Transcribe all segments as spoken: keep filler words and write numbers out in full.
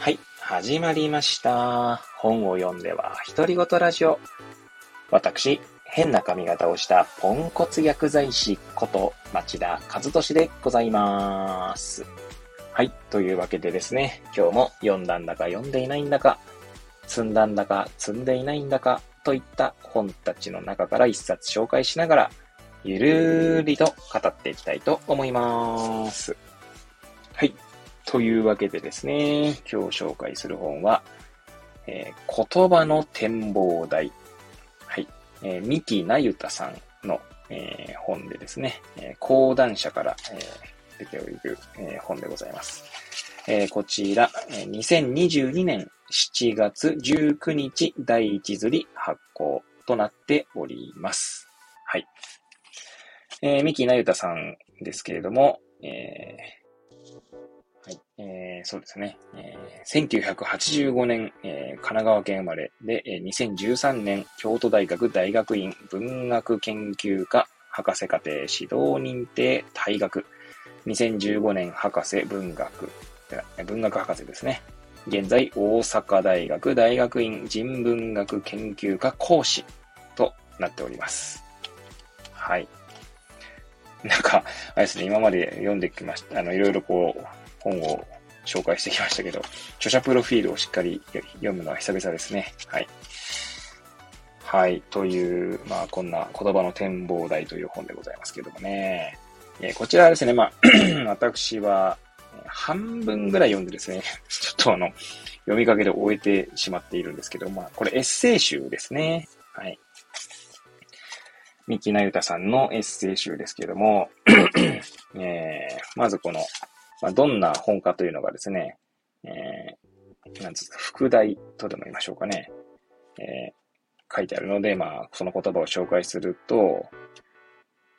はい、始まりました。本を読んでは独り言ラジオ。私、変な髪型をしたポンコツ薬剤師こと町田和俊でございます。はい、というわけでですね、今日も読んだんだか読んでいないんだか、積んだんだか積んでいないんだかといった本たちの中から一冊紹介しながら、ゆるりと語っていきたいと思います。はい。というわけでですね、今日紹介する本は、えー、言葉の展望台。はい。えー、三木那由他さんの、えー、本でですね、えー、講談社から、えー、出ておる、えー、本でございます。えー、こちら、えー、にせんにじゅうにねんしちがつじゅうくにち第一刷り発行となっております。はい。えー、三木那由他さんですけれども、えーはいえー、そうですね、えー、せんきゅうひゃくはちじゅうごねん、えー、神奈川県生まれで、えー、にせんじゅうさんねん京都大学大学院文学研究科博士課程指導認定退学、にせんじゅうごねん博士文学文学博士ですね。現在大阪大学大学院人文学研究科講師となっております。はい、なんかあれですね、今まで読んできましたあのいろいろこう本を紹介してきましたけど、著者プロフィールをしっかり読むのは久々ですね。はい。はい。という、まあ、こんな言葉の展望台という本でございますけどもね。えー、こちらですね、まあ、私は半分ぐらい読んでですね、ちょっとあの、読みかけで終えてしまっているんですけど、まあ、これエッセイ集ですね。はい。三木那由他さんのエッセイ集ですけども、えー、まずこの、まあ、どんな本かというのがですね、えー、なんつうか、副題とでも言いましょうかね、えー、書いてあるので、まあ、その言葉を紹介すると、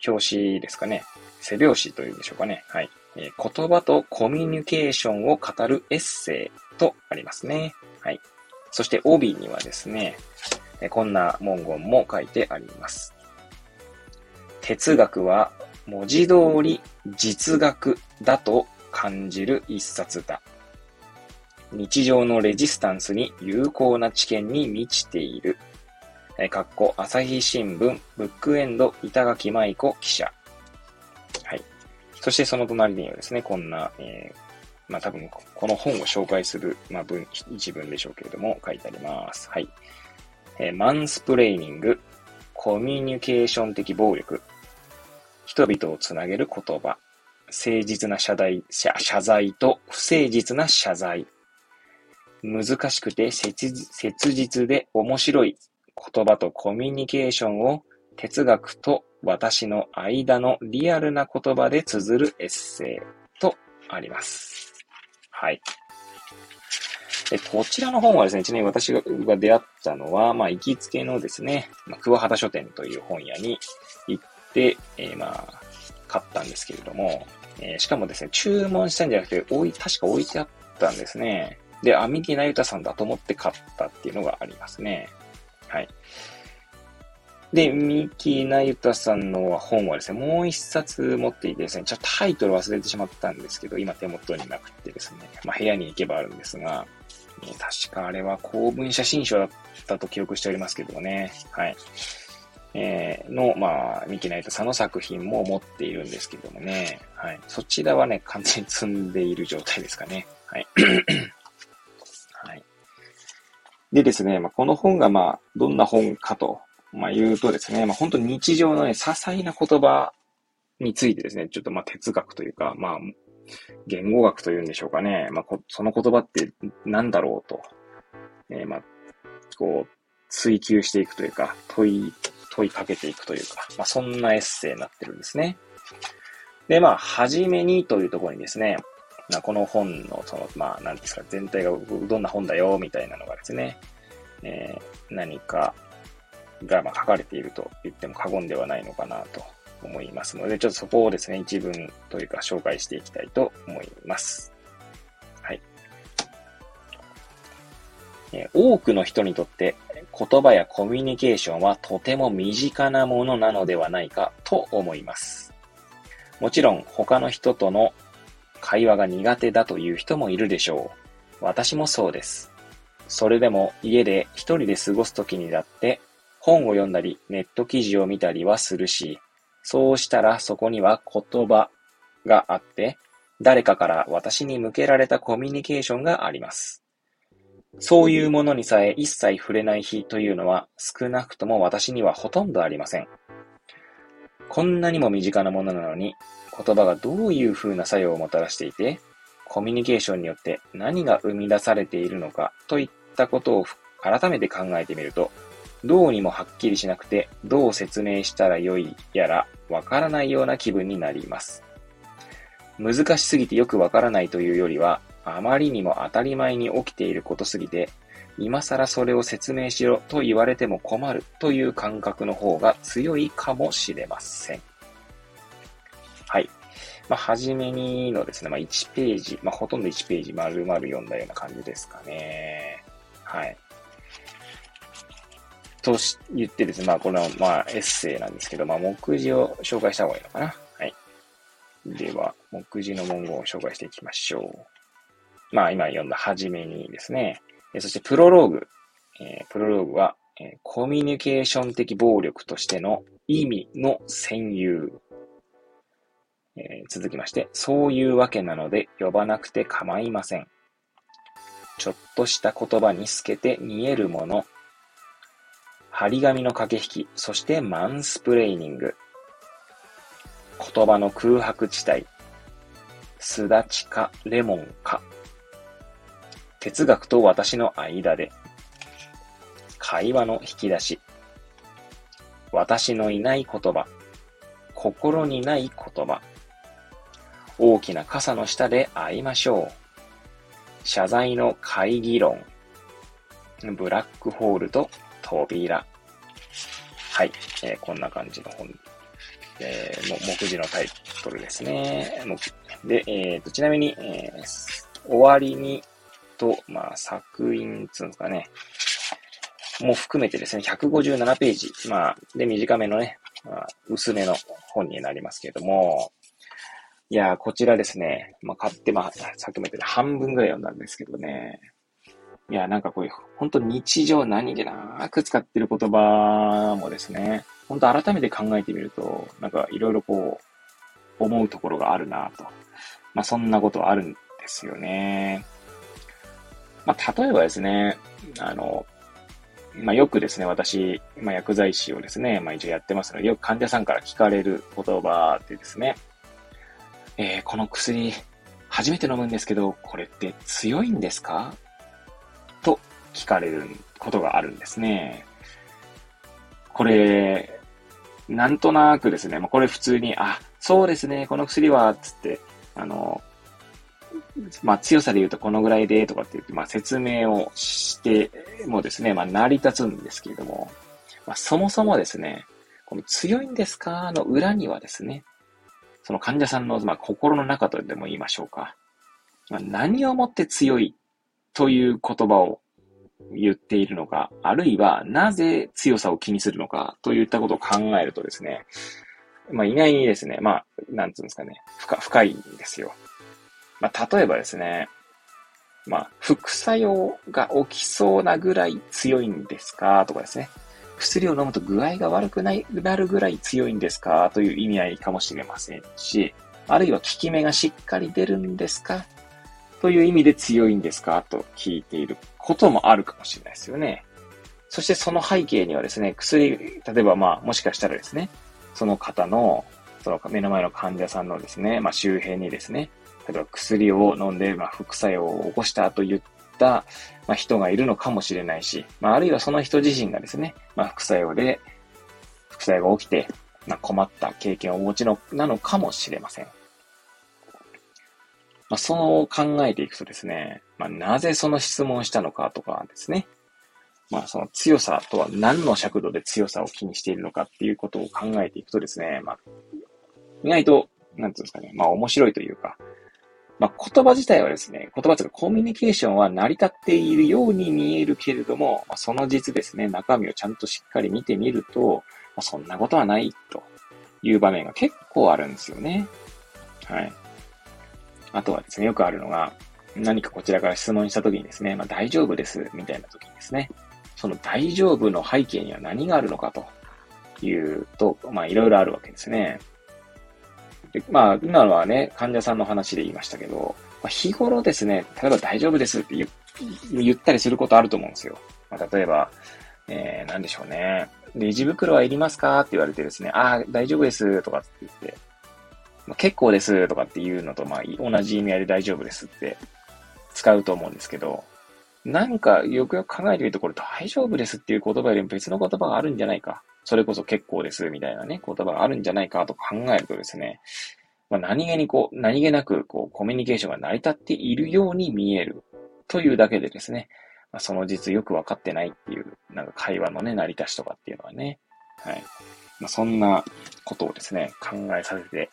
表紙ですかね、背表紙というんでしょうかね、はい、えー、言葉とコミュニケーションを語るエッセイとありますね。はい。そして帯にはですね、えー、こんな文言も書いてあります。哲学は文字通り実学だと感じる一冊だ。日常のレジスタンスに有効な知見に満ちている。え、かっこ朝日新聞ブックエンド板垣舞子記者。はい。そしてその隣にはですね、こんな、えー、まあ多分この本を紹介する、まあ、文一文でしょうけれども書いてあります。はい。えー、マンスプレーニング、コミュニケーション的暴力、人々をつなげる言葉。誠実な謝罪、謝、謝罪と不誠実な謝罪。難しくて切、切実で面白い言葉とコミュニケーションを哲学と私の間のリアルな言葉で綴るエッセイとあります。はい。でこちらの本はですね、ちなみに私が出会ったのは、まあ、行きつけのですね、まあ、桑畑書店という本屋に行って、えー、まあ、買ったんですけれども、えー、しかもですね、注文したんじゃなくて、おい、確か置いてあったんですね。で、あ、三木那由他さんだと思って買ったっていうのがありますね。はい。で、三木那由他さんの本はですね、もう一冊持っていてですね、ちょっとタイトル忘れてしまったんですけど、今手元になくてですね、まあ部屋に行けばあるんですが、えー、確かあれは公文写真賞だったと記憶しておりますけどもね。はい。えー、の、まあ、三木那由他さんの作品も持っているんですけどもね。はい。そちらはね、完全に積んでいる状態ですかね。はい。はい。でですね、まあ、この本が、まあ、どんな本かと、まあ、言うとですね、まあ、本当に日常のね、些細な言葉についてですね、ちょっとまあ、哲学というか、まあ、言語学というんでしょうかね。まあ、こその言葉って何だろうと、えー、まあ、こう、追求していくというか、問い、問いかけていくというか、まあ、そんなエッセイになってるんですね。で、まあ、はじめにというところにですね、まあ、この本の、その、まあ、なんですか、全体がどんな本だよ、みたいなのがですね、えー、何かがまあ書かれていると言っても過言ではないのかなと思いますので、ちょっとそこをですね、一文というか紹介していきたいと思います。はい。多くの人にとって言葉やコミュニケーションはとても身近なものなのではないかと思います。もちろん他の人との会話が苦手だという人もいるでしょう。私もそうです。それでも家で一人で過ごすときにだって本を読んだりネット記事を見たりはするし、そうしたらそこには言葉があって、誰かから私に向けられたコミュニケーションがあります。そういうものにさえ一切触れない日というのは少なくとも私にはほとんどありません。こんなにも身近なものなのに言葉がどういう風な作用をもたらしていて、コミュニケーションによって何が生み出されているのかといったことを改めて考えてみると、どうにもはっきりしなくてどう説明したらよいやらわからないような気分になります。難しすぎてよくわからないというよりは、あまりにも当たり前に起きていることすぎて、今更それを説明しろと言われても困るという感覚の方が強いかもしれません。はい。まあ、はじめにのですね、まあ、いちページ、まあ、ほとんどいちページ丸々読んだような感じですかね。はい。とし言ってですね、まあ、これはまあ、エッセイなんですけど、まあ、目次を紹介した方がいいのかな。はい。では、目次の文言を紹介していきましょう。まあ今読んだはじめにですね。そしてプロローグ。えー、プロローグは、えー、コミュニケーション的暴力としての意味の占有、えー。続きまして、そういうわけなので呼ばなくて構いません。ちょっとした言葉に透けて見えるもの。張り紙の駆け引き、そしてマンスプレーニング。言葉の空白地帯。すだちかレモンか。哲学と私の間で、会話の引き出し、私のいない言葉、心にない言葉、大きな傘の下で会いましょう、謝罪の会議論、ブラックホールと扉。はい、えー、こんな感じの本、えー、目次のタイトルですね。で、えーと、ちなみに、えー、終わりに、と、まあ、作品つうんですかね。もう含めてですね、ひゃくごじゅうななページ。まあ、で、短めのね、まあ、薄めの本になりますけれども、いやー、こちらですね、まあ、買って、まあ、さっきも言ったように半分ぐらい読んだんですけどね。いやー、なんかこういう、本当日常何気なく使ってる言葉もですね、本当改めて考えてみると、なんかいろいろこう、思うところがあるなと。まあ、そんなことはあるんですよね。まあ、例えばですね、あの、まあ、よくですね、私、まあ、薬剤師をですね、まあ、一応やってますので、よく患者さんから聞かれる言葉ってですね、えー、この薬、初めて飲むんですけど、これって強いんですか？と聞かれることがあるんですね。これ、なんとなくですね、まあ、これ普通に、あ、そうですね、この薬は、つって、あの、まあ強さで言うとこのぐらいでとかって言って、まあ説明をしてもですね、まあ成り立つんですけれども、まあそもそもですね、この強いんですかの裏にはですね、その患者さんのまあ心の中とでも言いましょうか、まあ、何をもって強いという言葉を言っているのか、あるいはなぜ強さを気にするのかといったことを考えるとですね、まあ意外にですね、まあなんつうんですかね、深、深いんですよ。まあ、例えばですね、まあ、副作用が起きそうなぐらい強いんですかとかですね、薬を飲むと具合が悪くないなるぐらい強いんですかという意味合いかもしれませんし、あるいは効き目がしっかり出るんですかという意味で強いんですかと聞いていることもあるかもしれないですよね。そしてその背景にはですね、薬、例えばまあ、もしかしたらですね、その方の、その目の前の患者さんのですね、まあ周辺にですね、例えば薬を飲んで、まあ、副作用を起こしたと言った、まあ、人がいるのかもしれないし、まあ、あるいはその人自身がですね、まあ、副作用で、副作用が起きて、まあ、困った経験をお持ちのなのかもしれません。まあ、そう考えていくとですね、まあ、なぜその質問をしたのかとかですね、まあ、その強さとは何の尺度で強さを気にしているのかっていうことを考えていくとですね、まあ、意外と、なんていうんですかね、まあ面白いというか、まあ、言葉自体はですね、言葉というかコミュニケーションは成り立っているように見えるけれども、まあ、その実ですね、中身をちゃんとしっかり見てみると、まあ、そんなことはないという場面が結構あるんですよね。はい。あとはですね、よくあるのが、何かこちらから質問したときにですね、まあ、大丈夫ですみたいなときにですね、その大丈夫の背景には何があるのかというと、まあいろいろあるわけですね。でまあ今のはね、患者さんの話で言いましたけど、まあ、日頃ですね、例えば大丈夫ですって言ったりすることあると思うんですよ。まあ、例えば、えー、何でしょうね。レジ袋はいりますかって言われてですね、ああ、大丈夫ですとかって言って、まあ、結構ですとかっていうのと、まあ同じ意味合いで大丈夫ですって使うと思うんですけど、なんかよくよく考えてみると、これ大丈夫ですっていう言葉よりも別の言葉があるんじゃないか。それこそ結構ですみたいなね、言葉があるんじゃないかと考えるとですね、まあ、何気にこう、何気なくこう、コミュニケーションが成り立っているように見えるというだけでですね、まあ、その実よくわかってないっていう、なんか会話のね、成り立ちとかっていうのはね、はい。まあ、そんなことをですね、考えさせて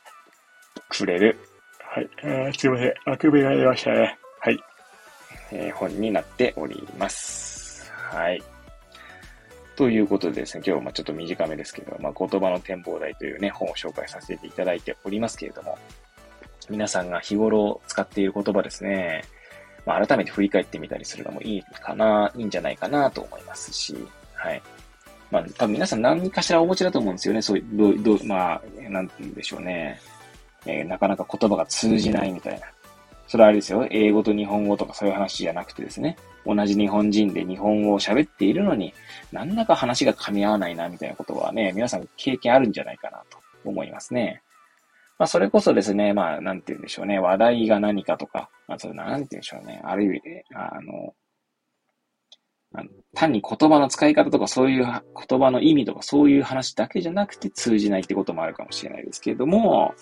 くれる。はい。あすいません。あくびが出ましたね。はい。えー、本になっております。はい。ということでですね、今日はちょっと短めですけど、まあ、言葉の展望台というね、本を紹介させていただいておりますけれども、皆さんが日頃使っている言葉ですね、まあ、改めて振り返ってみたりするのもいいかな、いいんじゃないかなと思いますし、はい。まあ、多分皆さん何かしらお持ちだと思うんですよね、そういう、どう、まあ、なんでしょうね、えー、なかなか言葉が通じないみたいな。それはあれですよ。英語と日本語とかそういう話じゃなくてですね。同じ日本人で日本語を喋っているのに、何らか話が噛み合わないな、みたいなことはね、皆さん経験あるんじゃないかなと思いますね。まあ、それこそですね、まあ、なんて言うんでしょうね。話題が何かとか、まあ、それなんて言うんでしょうね。ある意味で、あの、あの単に言葉の使い方とかそういう言葉の意味とかそういう話だけじゃなくて通じないってこともあるかもしれないですけれども、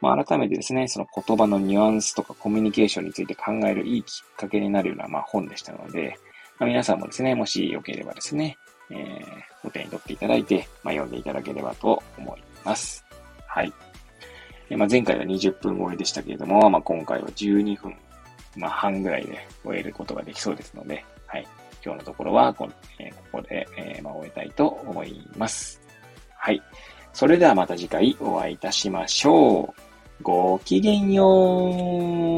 まあ、改めてですね、その言葉のニュアンスとかコミュニケーションについて考えるいいきっかけになるような、まあ、本でしたので、まあ、皆さんもですね、もしよければですね、えー、お手に取っていただいて、まあ、読んでいただければと思います。はい。まあ、前回はにじゅっぷん超えでしたけれども、まあ、今回はじゅうにふん、まあ、半ぐらいで終えることができそうですので、はい。今日のところはこ、えー、ここで、えーまあ、終えたいと思います。はい。それではまた次回お会いいたしましょう。ごきげんよう。